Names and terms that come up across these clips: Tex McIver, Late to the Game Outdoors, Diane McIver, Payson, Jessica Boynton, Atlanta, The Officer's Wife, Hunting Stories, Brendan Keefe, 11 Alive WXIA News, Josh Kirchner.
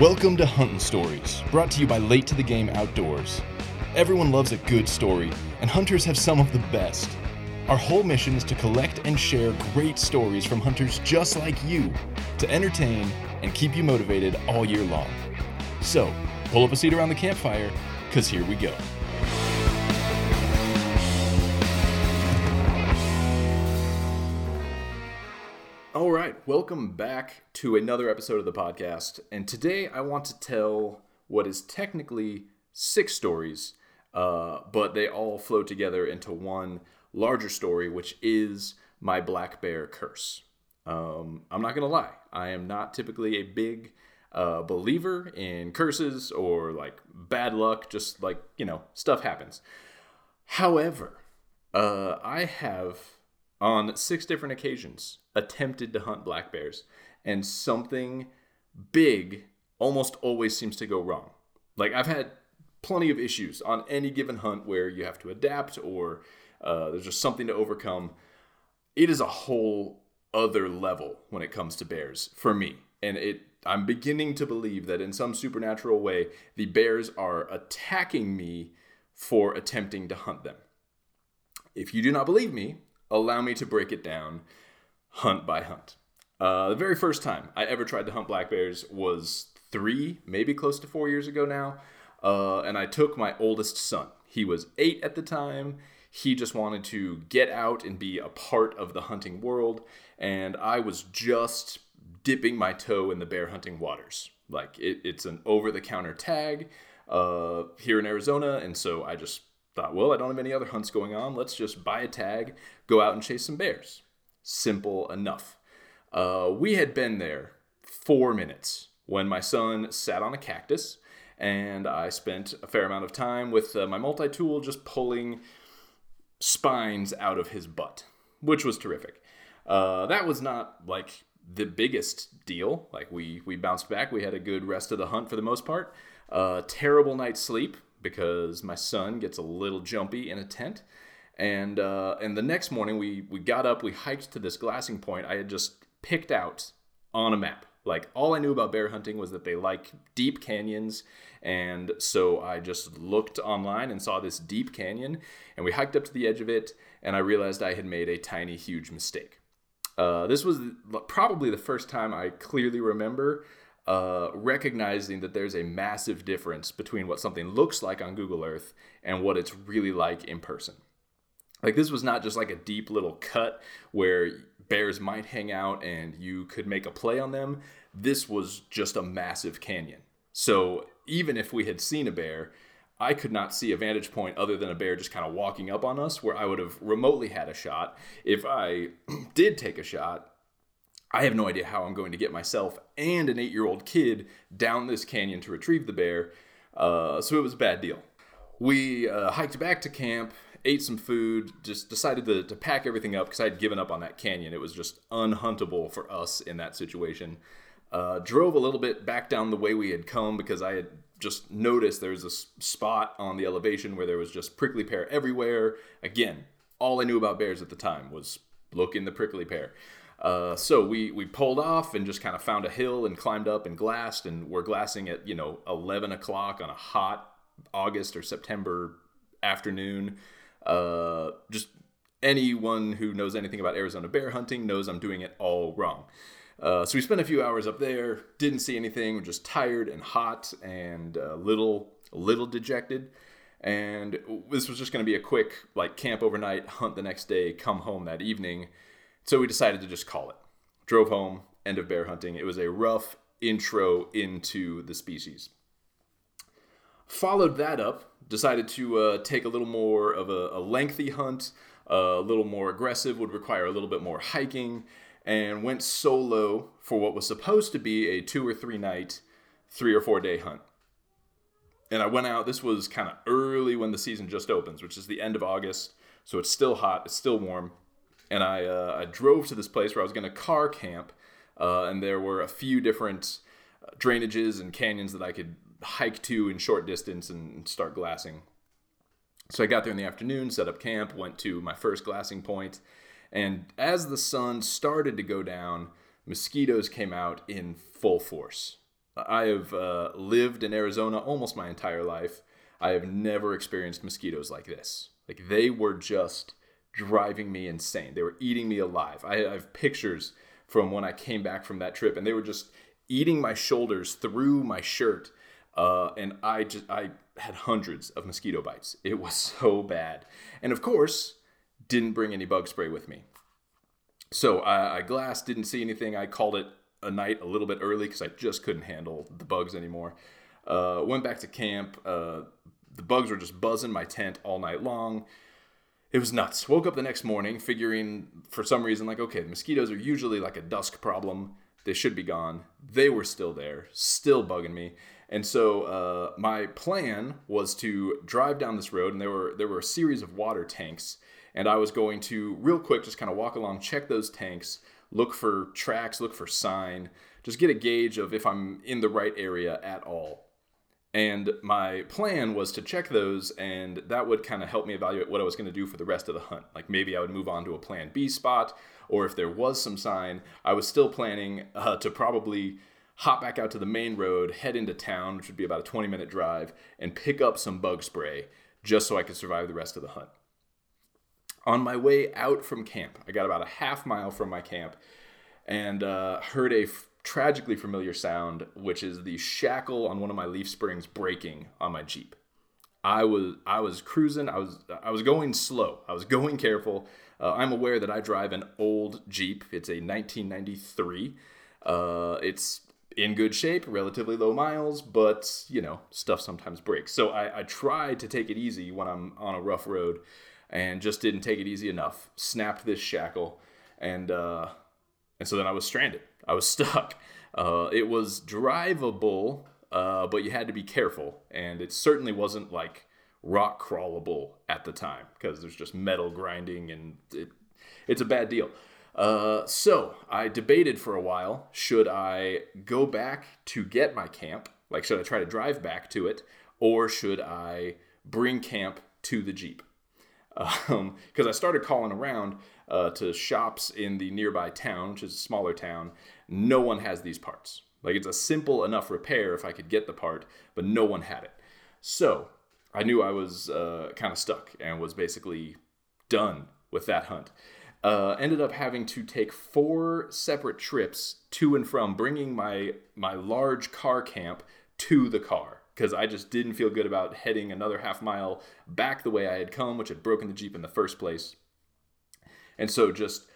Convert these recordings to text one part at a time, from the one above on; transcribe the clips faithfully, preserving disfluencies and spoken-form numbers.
Welcome to Hunting Stories, brought to you by Late to the Game Outdoors. Everyone loves a good story, and hunters have some of the best. Our whole mission is to collect and share great stories from hunters just like you, to entertain and keep you motivated all year long. So, pull up a seat around the campfire, because here we go. All right, welcome back to another episode of the podcast. And today I want to tell what is technically six stories, uh, but they all flow together into one larger story, which is my black bear curse. Um, I'm not going to lie. I am not typically a big uh, believer in curses or like bad luck, just like, you know, stuff happens. However, uh, I have on six different occasions attempted to hunt black bears, and something big almost always seems to go wrong. Like, I've had plenty of issues on any given hunt where you have to adapt or uh, there's just something to overcome. It is a whole other level when it comes to bears for me. And it I'm beginning to believe that in some supernatural way, the bears are attacking me for attempting to hunt them. If you do not believe me, allow me to break it down hunt by hunt. Uh, the very first time I ever tried to hunt black bears was three, maybe close to four years ago now. Uh, and I took my oldest son. He was eight at the time. He just wanted to get out and be a part of the hunting world. And I was just dipping my toe in the bear hunting waters. Like, it, it's an over-the-counter tag uh, here in Arizona. And so I just thought, well, I don't have any other hunts going on. Let's just buy a tag, go out and chase some bears. Simple enough. Uh, we had been there four minutes when my son sat on a cactus, and I spent a fair amount of time with uh, my multi-tool just pulling spines out of his butt, which was terrific. Uh, that was not like the biggest deal. Like, we we bounced back. We had a good rest of the hunt for the most part. Uh, terrible night's sleep because my son gets a little jumpy in a tent. And uh, and the next morning, we, we got up, we hiked to this glassing point I had just picked out on a map. Like, all I knew about bear hunting was that they like deep canyons. And so I just looked online and saw this deep canyon. And we hiked up to the edge of it, and I realized I had made a tiny, huge mistake. Uh, this was probably the first time I clearly remember uh, recognizing that there's a massive difference between what something looks like on Google Earth and what it's really like in person. Like, this was not just like a deep little cut where bears might hang out and you could make a play on them. This was just a massive canyon. So even if we had seen a bear, I could not see a vantage point other than a bear just kind of walking up on us where I would have remotely had a shot. If I did take a shot, I have no idea how I'm going to get myself and an eight-year-old kid down this canyon to retrieve the bear. Uh, so it was a bad deal. We uh, hiked back to camp, ate some food, just decided to, to pack everything up because I had given up on that canyon. It was just unhuntable for us in that situation. Uh, drove a little bit back down the way we had come because I had just noticed there was a spot on the elevation where there was just prickly pear everywhere. Again, all I knew about bears at the time was look in the prickly pear. Uh, so we, we pulled off and just kind of found a hill and climbed up and glassed, and we're glassing at, you know, eleven o'clock on a hot August or September afternoon. Uh, just anyone who knows anything about Arizona bear hunting knows I'm doing it all wrong. Uh, so we spent a few hours up there, didn't see anything. We're just tired and hot and a little, a little dejected. And this was just going to be a quick, like, camp overnight, hunt the next day, come home that evening. So we decided to just call it. Drove home, end of bear hunting. It was a rough intro into the species. Followed that up, decided to uh, take a little more of a, a lengthy hunt, uh, a little more aggressive, would require a little bit more hiking, and went solo for what was supposed to be a two or three night, three or four day hunt. And I went out, this was kind of early when the season just opens, which is the end of August, so it's still hot, it's still warm. And I, uh, I drove to this place where I was going to car camp, uh, and there were a few different drainages and canyons that I could hike to in short distance and start glassing. So I got there in the afternoon, set up camp, went to my first glassing point, and as the sun started to go down, mosquitoes came out in full force. I have uh, lived in Arizona almost my entire life. I have never experienced mosquitoes like this. Like, they were just driving me insane. They were eating me alive. I have pictures from when I came back from that trip, and they were just eating my shoulders through my shirt. Uh, and I just I had hundreds of mosquito bites. It was so bad. And of course, didn't bring any bug spray with me. So I, I glassed, didn't see anything. I called it a night a little bit early because I just couldn't handle the bugs anymore. Uh, went back to camp. Uh, the bugs were just buzzing my tent all night long. It was nuts. Woke up the next morning figuring for some reason, like, okay, the mosquitoes are usually like a dusk problem. They should be gone. They were still there, still bugging me. And so uh, my plan was to drive down this road, and there were there were a series of water tanks, and I was going to real quick just kind of walk along, check those tanks, look for tracks, look for sign, just get a gauge of if I'm in the right area at all. And my plan was to check those, and that would kind of help me evaluate what I was going to do for the rest of the hunt. Like, maybe I would move on to a plan B spot, or if there was some sign, I was still planning uh, to probably hop back out to the main road, head into town, which would be about a twenty-minute drive, and pick up some bug spray just so I could survive the rest of the hunt. On my way out from camp, I got about a half mile from my camp, and uh, heard a f- tragically familiar sound, which is the shackle on one of my leaf springs breaking on my Jeep. I was I was cruising. I was I was going slow. I was going careful. Uh, I'm aware that I drive an old Jeep. It's a nineteen ninety-three. Uh, it's in good shape, relatively low miles, but, you know, stuff sometimes breaks. So I, I tried to take it easy when I'm on a rough road and just didn't take it easy enough. Snapped this shackle, and uh, and so then I was stranded. I was stuck. Uh, it was drivable, uh, but you had to be careful. And it certainly wasn't, like, rock crawlable at the time because there's just metal grinding, and it, it's a bad deal. Uh, so I debated for a while, should I go back to get my camp? Like, should I try to drive back to it, or should I bring camp to the Jeep? Um, cause I started calling around, uh, to shops in the nearby town, which is a smaller town. No one has these parts. Like, it's a simple enough repair if I could get the part, but no one had it. So I knew I was, uh, kind of stuck and was basically done with that hunt. Uh, ended up having to take four separate trips to and from, bringing my my large car camp to the car, because I just didn't feel good about heading another half mile back the way I had come, which had broken the Jeep in the first place. And so just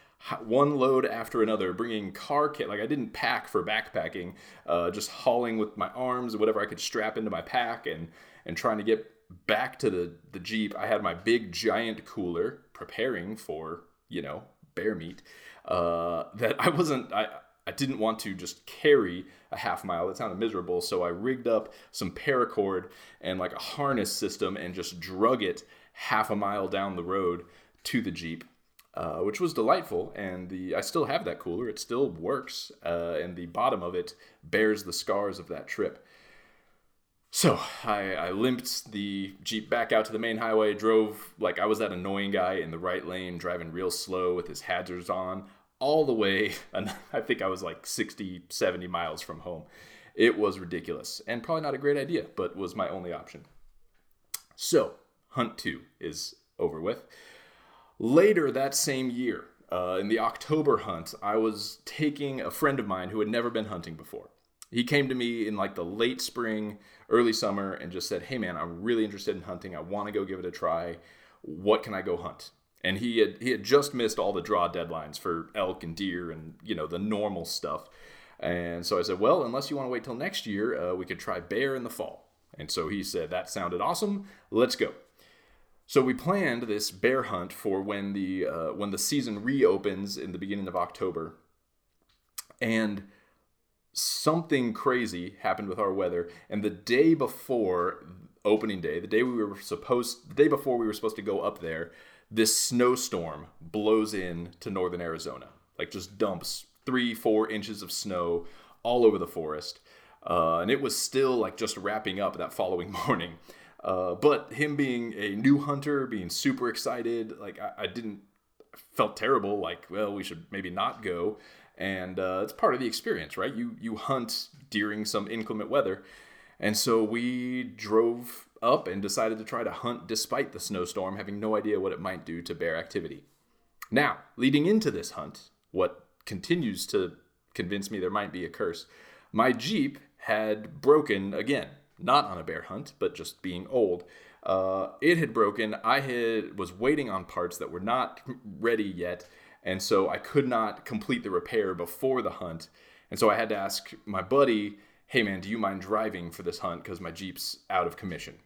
one load after another, bringing car kit. Like, I didn't pack for backpacking, uh, just hauling with my arms, whatever I could strap into my pack, and and trying to get back to the, the Jeep. I had my big giant cooler preparing for, you know, bear meat, uh, that I wasn't, I, I didn't want to just carry a half mile. That sounded miserable. So I rigged up some paracord and like a harness system and just drug it half a mile down the road to the Jeep, uh, which was delightful. And the, I still have that cooler. It still works. Uh, and the bottom of it bears the scars of that trip. So I, I limped the Jeep back out to the main highway, drove like I was that annoying guy in the right lane, driving real slow with his hazards on all the way. And I think I was like sixty, seventy miles from home. It was ridiculous and probably not a great idea, but was my only option. So hunt two is over with. Later that same year, uh, in the October hunt, I was taking a friend of mine who had never been hunting before. He came to me in like the late spring, early summer, and just said, hey man, I'm really interested in hunting. I want to go give it a try. What can I go hunt? And he had he had just missed all the draw deadlines for elk and deer and, you know, the normal stuff. And so I said, well, unless you want to wait till next year, uh, we could try bear in the fall. And so he said, that sounded awesome. Let's go. So we planned this bear hunt for when the uh, when the season reopens in the beginning of October. And something crazy happened with our weather, and the day before opening day, the day we were supposed, the day before we were supposed to go up there, this snowstorm blows in to northern Arizona, like just dumps three, four inches of snow all over the forest, uh, and it was still like just wrapping up that following morning. Uh, but him being a new hunter, being super excited, like I, I didn't felt terrible, like well we should maybe not go. And uh, it's part of the experience, right? You you hunt during some inclement weather. And so we drove up and decided to try to hunt despite the snowstorm, having no idea what it might do to bear activity. Now, leading into this hunt, what continues to convince me there might be a curse, my Jeep had broken again. Not on a bear hunt, but just being old. Uh, it had broken. I had was waiting on parts that were not ready yet, and so I could not complete the repair before the hunt. And so I had to ask my buddy, hey man, do you mind driving for this hunt because my Jeep's out of commission?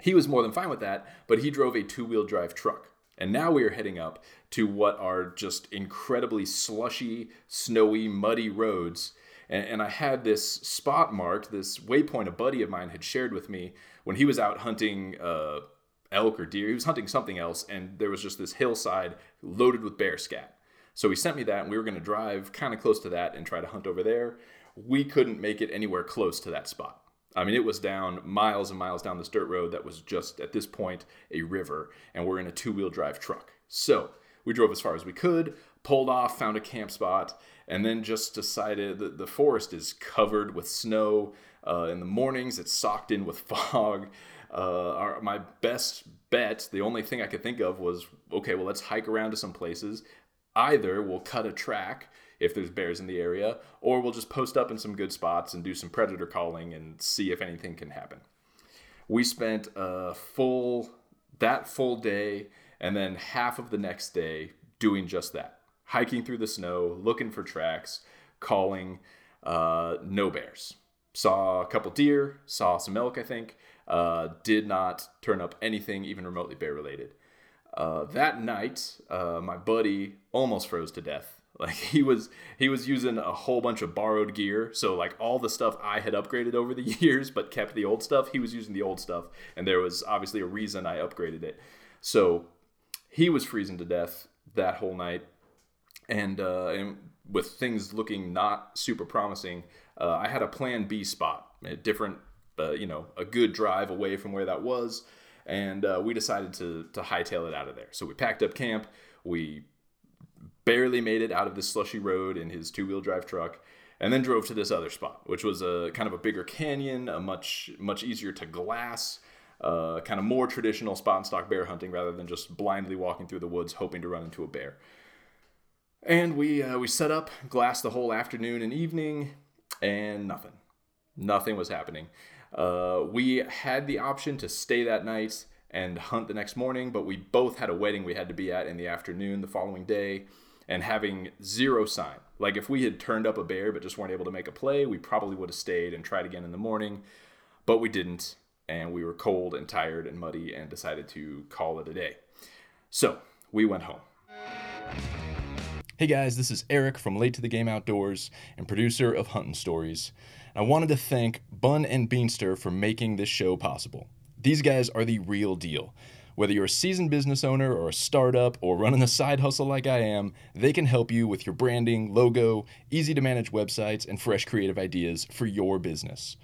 He was more than fine with that, but he drove a two-wheel drive truck. And now we are heading up to what are just incredibly slushy, snowy, muddy roads. And I had this spot marked, this waypoint a buddy of mine had shared with me when he was out hunting uh, elk or deer. He was hunting something else, and there was just this hillside loaded with bear scat. So he sent me that, and we were going to drive kind of close to that and try to hunt over there. We couldn't make it anywhere close to that spot. I mean, it was down miles and miles down this dirt road that was just, at this point, a river, and we're in a two-wheel drive truck. So we drove as far as we could, pulled off, found a camp spot, and then just decided that the forest is covered with snow. Uh, in the mornings, it's socked in with fog. Uh, our, my best bet, the only thing I could think of was, okay, well, let's hike around to some places. Either we'll cut a track if there's bears in the area, or we'll just post up in some good spots and do some predator calling and see if anything can happen. We spent a full, that full day and then half of the next day doing just that. Hiking through the snow, looking for tracks, calling, uh, no bears. Saw a couple deer, saw some elk, I think. Uh, did not turn up anything even remotely bear-related. Uh, that night, uh, my buddy almost froze to death. Like he was, he was using a whole bunch of borrowed gear. So like all the stuff I had upgraded over the years, but kept the old stuff, he was using the old stuff. And there was obviously a reason I upgraded it. So he was freezing to death that whole night. And, uh, and with things looking not super promising, uh, I had a plan B spot, a different, uh, you know, a good drive away from where that was. And uh, we decided to to hightail it out of there. So we packed up camp. We barely made it out of this slushy road in his two-wheel drive truck, and then drove to this other spot, which was a kind of a bigger canyon, a much, much easier to glass, uh, kind of more traditional spot and stock bear hunting rather than just blindly walking through the woods hoping to run into a bear. And we uh, we set up, glassed the whole afternoon and evening, and nothing. Nothing was happening. Uh, we had the option to stay that night and hunt the next morning, but we both had a wedding we had to be at in the afternoon the following day, and having zero sign. Like if we had turned up a bear but just weren't able to make a play, we probably would have stayed and tried again in the morning, but we didn't, and we were cold and tired and muddy and decided to call it a day. So we went home. Hey guys, this is Eric from Late to the Game Outdoors and producer of Hunting Stories. I wanted to thank Bun and Beanster for making this show possible. These guys are the real deal. Whether you're a seasoned business owner or a startup or running a side hustle like I am, they can help you with your branding, logo, easy to manage websites, and fresh creative ideas for your business.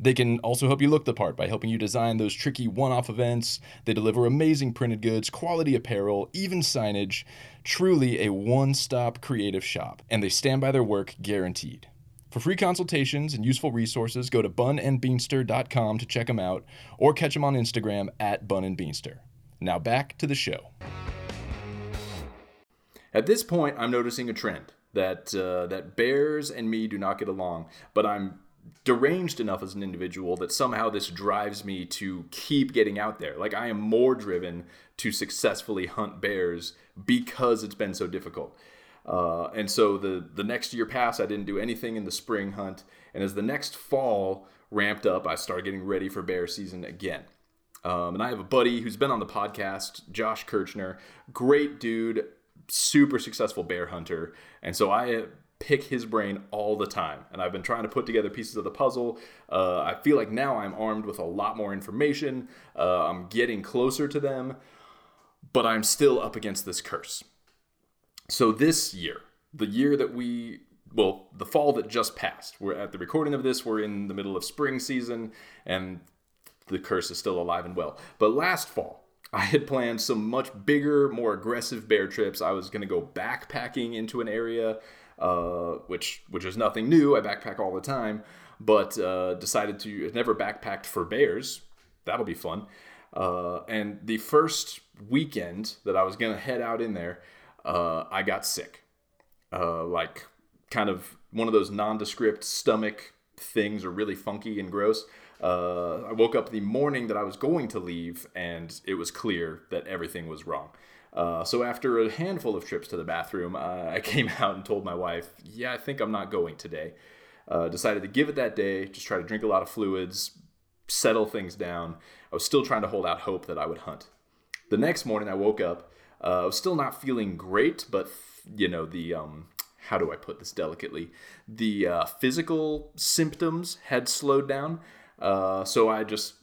They can also help you look the part by helping you design those tricky one-off events. They deliver amazing printed goods, quality apparel, even signage. Truly a one-stop creative shop. And they stand by their work guaranteed. For free consultations and useful resources, go to bun and beanster dot com to check them out or catch them on Instagram at bunandbeanster. Now back to the show. At this point, I'm noticing a trend that uh, that bears and me do not get along, but I'm deranged enough as an individual that somehow this drives me to keep getting out there. Like I am more driven to successfully hunt bears because it's been so difficult. Uh, and so the, the next year passed, I didn't do anything in the spring hunt. And as the next fall ramped up, I started getting ready for bear season again. Um, and I have a buddy who's been on the podcast, Josh Kirchner, great dude, super successful bear hunter. And so I pick his brain all the time. And I've been trying to put together pieces of the puzzle. Uh, I feel like now I'm armed with a lot more information. Uh, I'm getting closer to them, but I'm still up against this curse. So this year, the year that we, well, the fall that just passed, we're at the recording of this, we're in the middle of spring season, and the curse is still alive and well. But last fall, I had planned some much bigger, more aggressive bear trips. I was going to go backpacking into an area. uh, which which is nothing new. I backpack all the time, but uh, decided to never backpacked for bears. That'll be fun. Uh, and the first weekend that I was going to head out in there, uh, I got sick. Uh, like kind of one of those nondescript stomach things are really funky and gross. Uh, I woke up the morning that I was going to leave, and it was clear that everything was wrong. Uh, so after a handful of trips to the bathroom, uh, I came out and told my wife, yeah, I think I'm not going today. Uh, decided to give it that day, just try to drink a lot of fluids, settle things down. I was still trying to hold out hope that I would hunt. The next morning I woke up, uh, I was still not feeling great, but you know, the, um, how do I put this delicately? The uh, physical symptoms had slowed down. Uh, so I just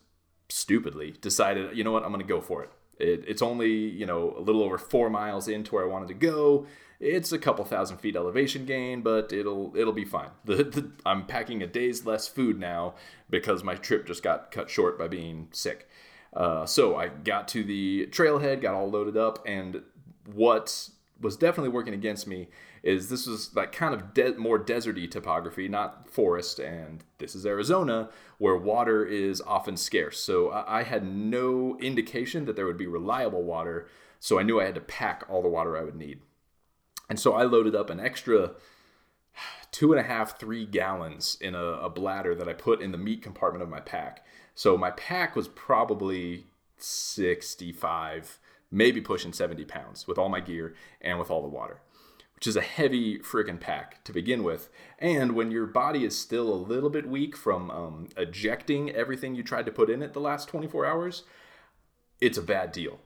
stupidly decided, you know what, I'm going to go for it. it. It's only, you know, a little over four miles into where I wanted to go. It's a couple thousand feet elevation gain, but it'll it'll be fine. The, the, I'm packing a day's less food now because my trip just got cut short by being sick. Uh, so I got to the trailhead, got all loaded up, and what was definitely working against me is this was like kind of de- more deserty topography, not forest, and this is Arizona where water is often scarce. So I-, I had no indication that there would be reliable water, so I knew I had to pack all the water I would need. And so I loaded up an extra two and a half, three gallons in a, a bladder that I put in the meat compartment of my pack. So my pack was probably sixty-five, maybe pushing seventy pounds with all my gear and with all the water, which is a heavy freaking pack to begin with. And when your body is still a little bit weak from um, ejecting everything you tried to put in it the last twenty-four hours, it's a bad deal.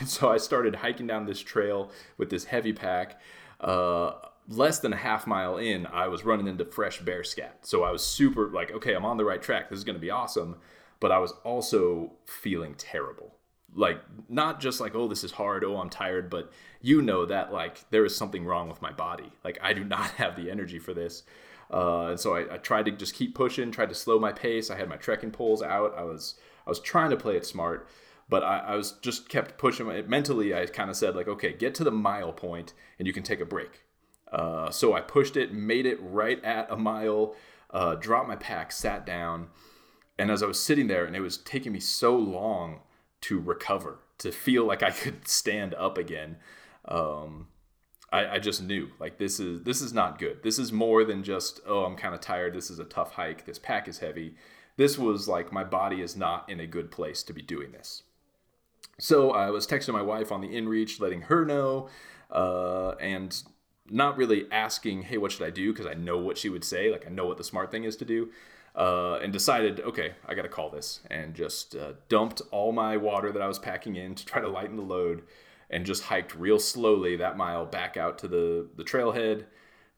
And so I started hiking down this trail with this heavy pack. Uh, less than a half mile in, I was running into fresh bear scat. So I was super like, okay, I'm on the right track. This is going to be awesome. But I was also feeling terrible. Like, not just like, oh, this is hard, oh, I'm tired, but you know that, like, there is something wrong with my body. Like, I do not have the energy for this. Uh, and so I, I tried to just keep pushing, tried to slow my pace. I had my trekking poles out. I was I was trying to play it smart, but I, I was just kept pushing. Mentally, I kind of said, like, okay, get to the mile point, and you can take a break. Uh, so I pushed it, made it right at a mile, uh, dropped my pack, sat down. And as I was sitting there, and it was taking me so long to recover, to feel like I could stand up again. Um, I, I just knew like, this is, this is not good. This is more than just, oh, I'm kind of tired. This is a tough hike. This pack is heavy. This was like, my body is not in a good place to be doing this. So I was texting my wife on the inReach, letting her know, uh, and not really asking, hey, what should I do? Cause I know what she would say. Like, I know what the smart thing is to do. Uh, and decided, okay, I got to call this, and just uh, dumped all my water that I was packing in to try to lighten the load, and just hiked real slowly that mile back out to the, the trailhead,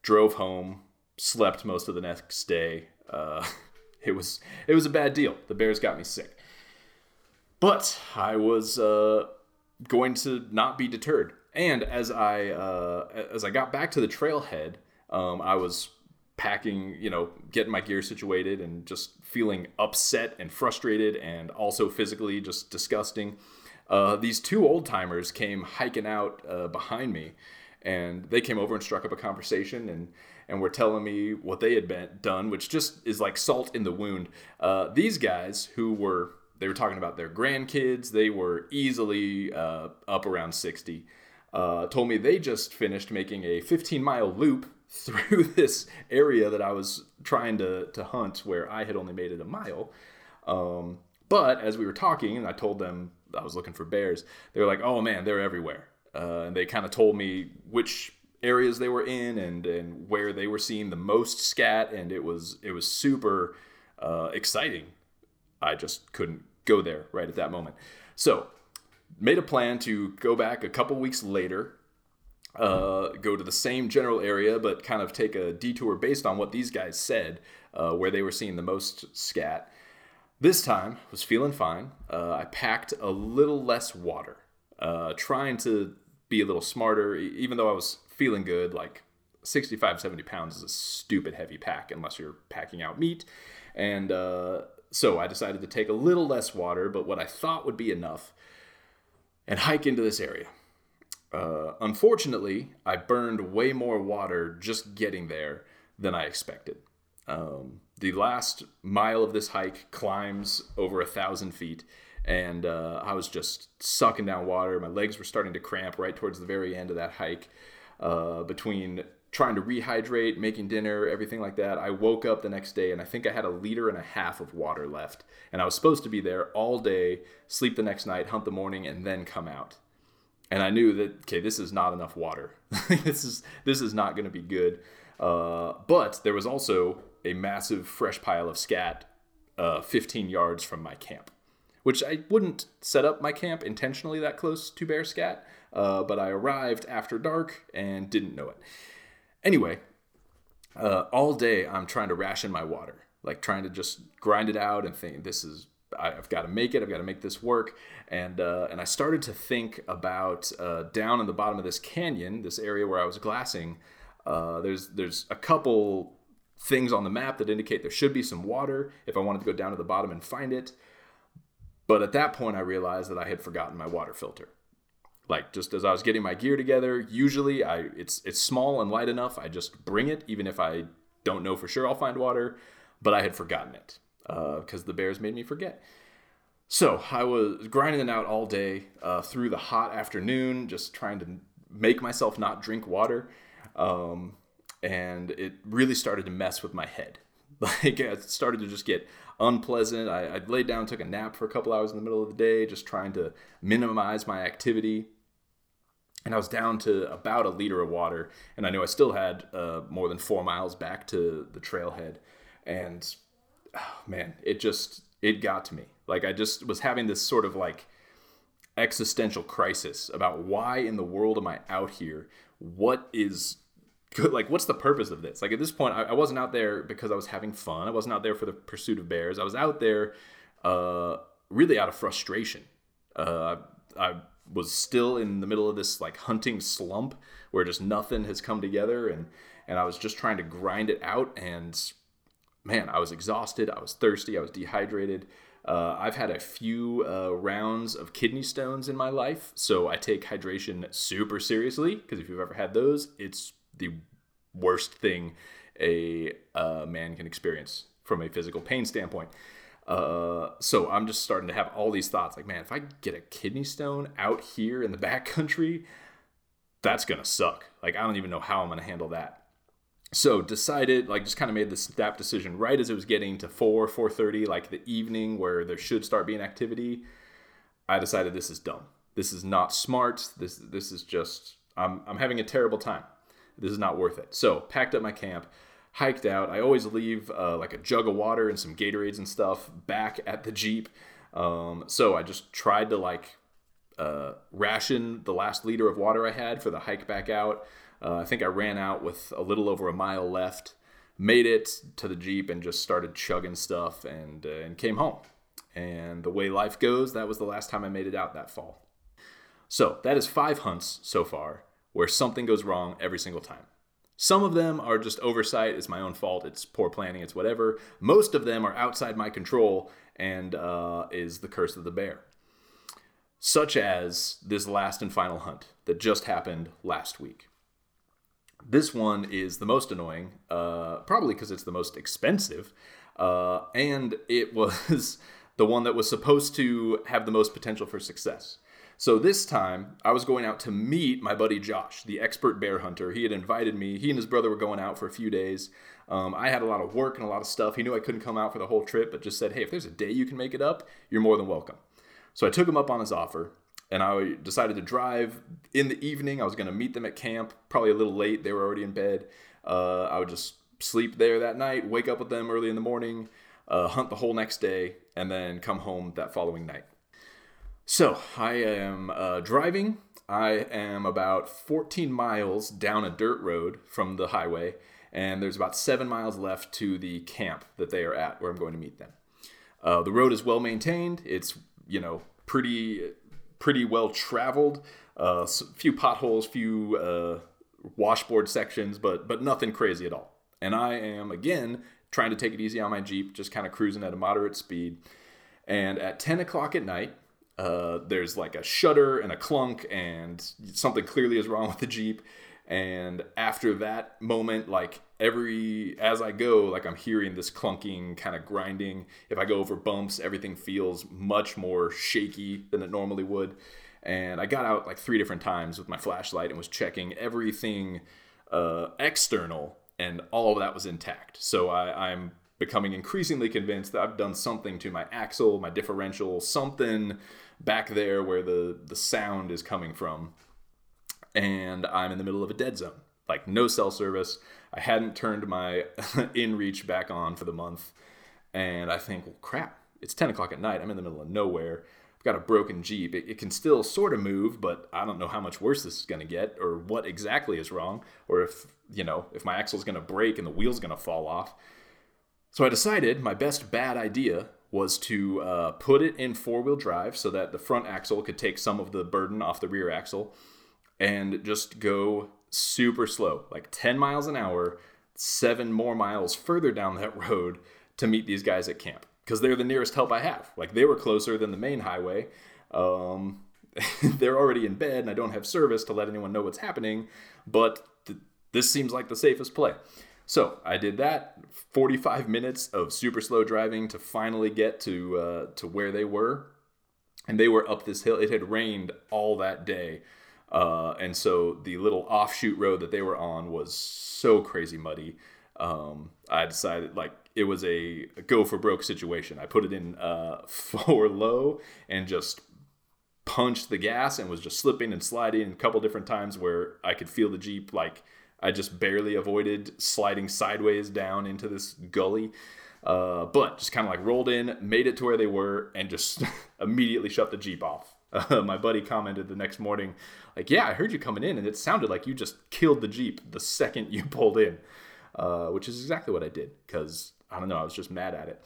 drove home, slept most of the next day. Uh, it was, it was a bad deal. The bears got me sick, but I was uh, going to not be deterred. And as I, uh, as I got back to the trailhead, um, I was packing, you know, getting my gear situated and just feeling upset and frustrated and also physically just disgusting. Uh, these two old timers came hiking out uh, behind me, and they came over and struck up a conversation and, and were telling me what they had been, done, which just is like salt in the wound. Uh, these guys who were, they were talking about their grandkids. They were easily uh, up around sixty, uh, told me they just finished making a fifteen mile loop through this area that I was trying to, to hunt, where I had only made it a mile. Um, but as we were talking and I told them I was looking for bears, they were like, oh man, they're everywhere. Uh, and they kind of told me which areas they were in and, and where they were seeing the most scat. And it was, it was super, uh, exciting. I just couldn't go there right at that moment. So made a plan to go back a couple weeks later, uh, go to the same general area, but kind of take a detour based on what these guys said, uh, where they were seeing the most scat. This time was feeling fine. Uh, I packed a little less water, uh, trying to be a little smarter, even though I was feeling good. Like sixty-five, seventy pounds is a stupid heavy pack unless you're packing out meat. And, uh, so I decided to take a little less water, but what I thought would be enough, and hike into this area. Uh, unfortunately, I burned way more water just getting there than I expected. Um, the last mile of this hike climbs over a thousand feet, and uh, I was just sucking down water. My legs were starting to cramp right towards the very end of that hike. Uh, between trying to rehydrate, making dinner, everything like that, I woke up the next day and I think I had a liter and a half of water left. And I was supposed to be there all day, sleep the next night, hunt the morning, and then come out. And I knew that, okay, this is not enough water. This is this is not going to be good. Uh, but there was also a massive fresh pile of scat uh, fifteen yards from my camp, which I wouldn't set up my camp intentionally that close to bear scat, uh, but I arrived after dark and didn't know it. Anyway, uh, all day I'm trying to ration my water, like trying to just grind it out and think, this is... I've got to make it. I've got to make this work. And uh, and I started to think about uh, down in the bottom of this canyon, this area where I was glassing, uh, there's there's a couple things on the map that indicate there should be some water if I wanted to go down to the bottom and find it. But at that point, I realized that I had forgotten my water filter. Like, just as I was getting my gear together, usually I it's it's small and light enough. I just bring it, even if I don't know for sure I'll find water. But I had forgotten it. Because uh, the bears made me forget. So I was grinding it out all day uh, through the hot afternoon, just trying to make myself not drink water. Um, and it really started to mess with my head. Like, it started to just get unpleasant. I, I laid down, took a nap for a couple hours in the middle of the day, just trying to minimize my activity. And I was down to about a liter of water. And I knew I still had uh, more than four miles back to the trailhead. And... oh, man, it just, it got to me. Like, I just was having this sort of like existential crisis about why in the world am I out here? What is good? Like, what's the purpose of this? Like, at this point, I, I wasn't out there because I was having fun. I wasn't out there for the pursuit of bears. I was out there uh, really out of frustration. Uh, I, I was still in the middle of this like hunting slump where just nothing has come together. And, and I was just trying to grind it out, and man, I was exhausted, I was thirsty, I was dehydrated. Uh, I've had a few uh, rounds of kidney stones in my life, so I take hydration super seriously, because if you've ever had those, it's the worst thing a uh, man can experience from a physical pain standpoint. Uh, so I'm just starting to have all these thoughts, like, man, if I get a kidney stone out here in the backcountry, that's going to suck. Like, I don't even know how I'm going to handle that. So decided, like, just kind of made this snap decision right as it was getting to four, four thirty, like the evening where there should start being activity. I decided this is dumb. This is not smart. This this is just, I'm I'm having a terrible time. This is not worth it. So packed up my camp, hiked out. I always leave uh, like a jug of water and some Gatorades and stuff back at the Jeep. Um, so I just tried to like uh, ration the last liter of water I had for the hike back out. Uh, I think I ran out with a little over a mile left, made it to the Jeep and just started chugging stuff and uh, and came home. And the way life goes, that was the last time I made it out that fall. So that is five hunts so far where something goes wrong every single time. Some of them are just oversight. It's my own fault. It's poor planning. It's whatever. Most of them are outside my control and uh, is the curse of the bear. Such as this last and final hunt that just happened last week. This one is the most annoying, uh, probably because it's the most expensive, uh, and it was the one that was supposed to have the most potential for success. So this time, I was going out to meet my buddy Josh, the expert bear hunter. He had invited me. He and his brother were going out for a few days. Um, I had a lot of work and a lot of stuff. He knew I couldn't come out for the whole trip, but just said, hey, if there's a day you can make it up, you're more than welcome. So I took him up on his offer. And I decided to drive in the evening. I was going to meet them at camp, probably a little late. They were already in bed. Uh, I would just sleep there that night, wake up with them early in the morning, uh, hunt the whole next day, and then come home that following night. So I am uh, driving. I am about fourteen miles down a dirt road from the highway, and there's about seven miles left to the camp that they are at where I'm going to meet them. Uh, the road is well maintained. It's, you know, pretty... pretty well traveled, a uh, few potholes, few uh, washboard sections, but but nothing crazy at all. And I am, again, trying to take it easy on my Jeep, just kind of cruising at a moderate speed. And at ten o'clock at night, Uh, there's like a shudder and a clunk, and something clearly is wrong with the Jeep. And after that moment, like every, as I go, like I'm hearing this clunking kind of grinding. If I go over bumps, everything feels much more shaky than it normally would. And I got out like three different times with my flashlight and was checking everything uh, external, and all of that was intact. So I, I'm becoming increasingly convinced that I've done something to my axle, my differential, something back there where the, the sound is coming from. And I'm in the middle of a dead zone, like no cell service. I hadn't turned my InReach back on for the month. And I think, well, crap, it's ten o'clock at night. I'm in the middle of nowhere. I've got a broken Jeep. It, it can still sort of move, but I don't know how much worse this is going to get, or what exactly is wrong, or if, you know, if my axle's going to break and the wheel's going to fall off. So I decided my best bad idea was to uh, put it in four-wheel drive so that the front axle could take some of the burden off the rear axle, and just go super slow, like ten miles an hour, seven more miles further down that road to meet these guys at camp, because they're the nearest help I have. Like, they were closer than the main highway. Um, they're already in bed, and I don't have service to let anyone know what's happening, but th- this seems like the safest play. So I did that, forty-five minutes of super slow driving to finally get to uh, to where they were, and they were up this hill. It had rained all that day. Uh, and so the little offshoot road that they were on was so crazy muddy. Um, I decided, like, it was a go for broke situation. I put it in uh, four low and just punched the gas and was just slipping and sliding a couple different times where I could feel the Jeep. Like, I just barely avoided sliding sideways down into this gully. Uh, but just kind of like rolled in, made it to where they were, and just immediately shut the Jeep off. Uh, my buddy commented the next morning, like, yeah, I heard you coming in, and it sounded like you just killed the Jeep the second you pulled in, uh, which is exactly what I did, because, I don't know, I was just mad at it.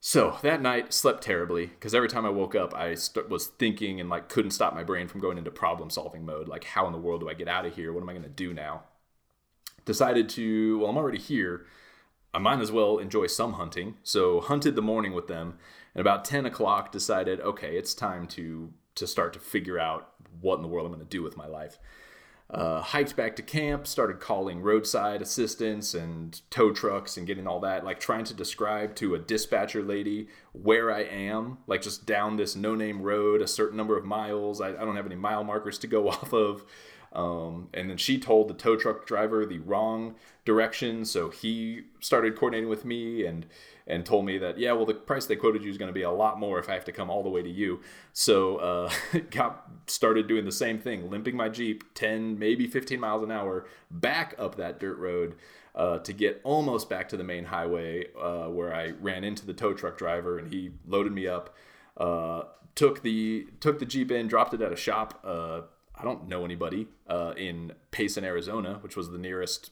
So that night, slept terribly, because every time I woke up, I st- was thinking and, like, couldn't stop my brain from going into problem-solving mode, like, how in the world do I get out of here? What am I going to do now? Decided to, well, I'm already here. I might as well enjoy some hunting. So hunted the morning with them, and about ten o'clock decided, okay, it's time to, to start to figure out what in the world I'm going to do with my life. Uh, hiked back to camp, started calling roadside assistance and tow trucks and getting all that, like trying to describe to a dispatcher lady where I am, like just down this no-name road, a certain number of miles. I, I don't have any mile markers to go off of. Um, and then she told the tow truck driver the wrong direction. So he started coordinating with me and, and told me that, yeah, well, the price they quoted you is going to be a lot more if I have to come all the way to you. So, uh, got started doing the same thing, limping my Jeep ten, maybe fifteen miles an hour back up that dirt road, uh, to get almost back to the main highway, uh, where I ran into the tow truck driver and he loaded me up, uh, took the, took the Jeep in, dropped it at a shop, uh, I don't know anybody uh, in Payson, Arizona, which was the nearest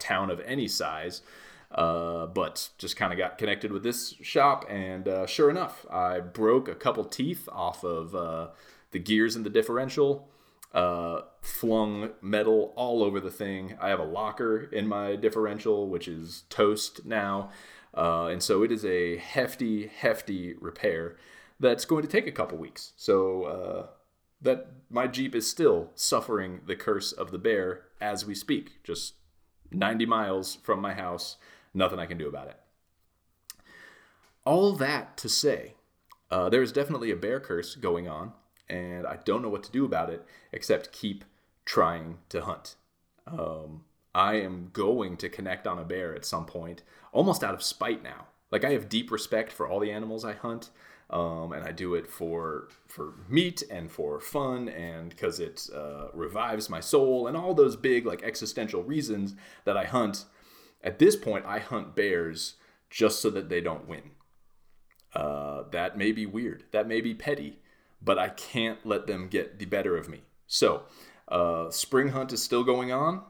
town of any size, uh, but just kind of got connected with this shop. And uh, sure enough, I broke a couple teeth off of uh, the gears and the differential, uh, flung metal all over the thing. I have a locker in my differential, which is toast now. Uh, and so it is a hefty, hefty repair that's going to take a couple weeks. So, uh, that my Jeep is still suffering the curse of the bear as we speak, just ninety miles from my house, nothing I can do about it. All that to say, uh, there is definitely a bear curse going on, and I don't know what to do about it except keep trying to hunt. Um, I am going to connect on a bear at some point, almost out of spite now. Like, I have deep respect for all the animals I hunt. Um, and I do it for for meat and for fun and because it uh, revives my soul and all those big, like, existential reasons that I hunt. At this point, I hunt bears just so that they don't win. Uh, that may be weird. That may be petty, but I can't let them get the better of me. So uh, spring hunt is still going on.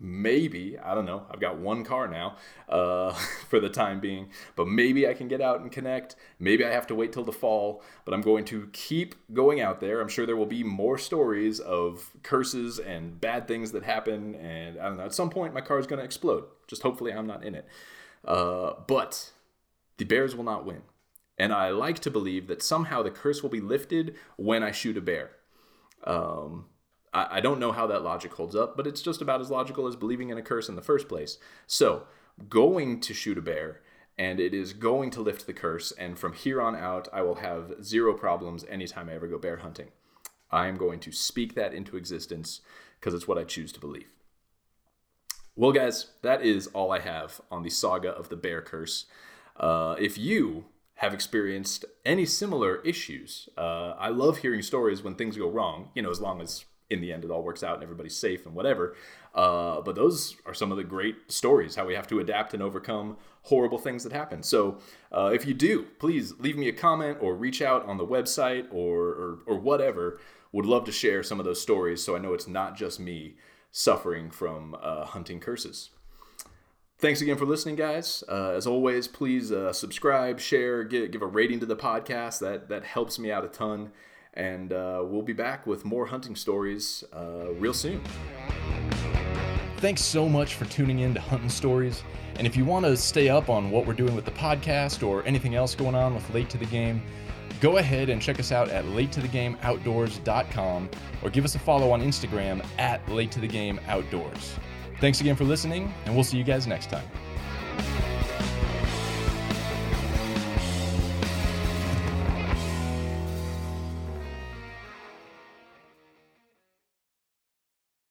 Maybe, I don't know, I've got one car now uh, for the time being, but maybe I can get out and connect. Maybe I have to wait till the fall, but I'm going to keep going out there. I'm sure there will be more stories of curses and bad things that happen, and I don't know, at some point my car is going to explode. Just hopefully I'm not in it. Uh, but the bears will not win, And I like to believe that somehow the curse will be lifted when I shoot a bear. Um, I, I don't know how that logic holds up, but it's just about as logical as believing in a curse in the first place. So going to shoot a bear, and it is going to lift the curse. And from here on out, I will have zero problems anytime I ever go bear hunting. I am going to speak that into existence because it's what I choose to believe. Well, guys, that is all I have on the saga of the bear curse. Uh, if you have experienced any similar issues, uh, I love hearing stories when things go wrong, you know, as long as in the end it all works out and everybody's safe and whatever. Uh, but those are some of the great stories, how we have to adapt and overcome horrible things that happen. So uh, if you do, please leave me a comment or reach out on the website or, or, or whatever. Would love to share some of those stories so I know it's not just me suffering from uh, hunting curses. Thanks again for listening, guys. Uh, as always, please uh, subscribe, share, give, give a rating to the podcast. That, that helps me out a ton. And uh, we'll be back with more hunting stories uh, real soon. Thanks so much for tuning in to Hunting Stories. And if you want to stay up on what we're doing with the podcast or anything else going on with Late to the Game, go ahead and check us out at late to the game outdoors dot com or give us a follow on Instagram at late to the game outdoors. Thanks again for listening, and we'll see you guys next time.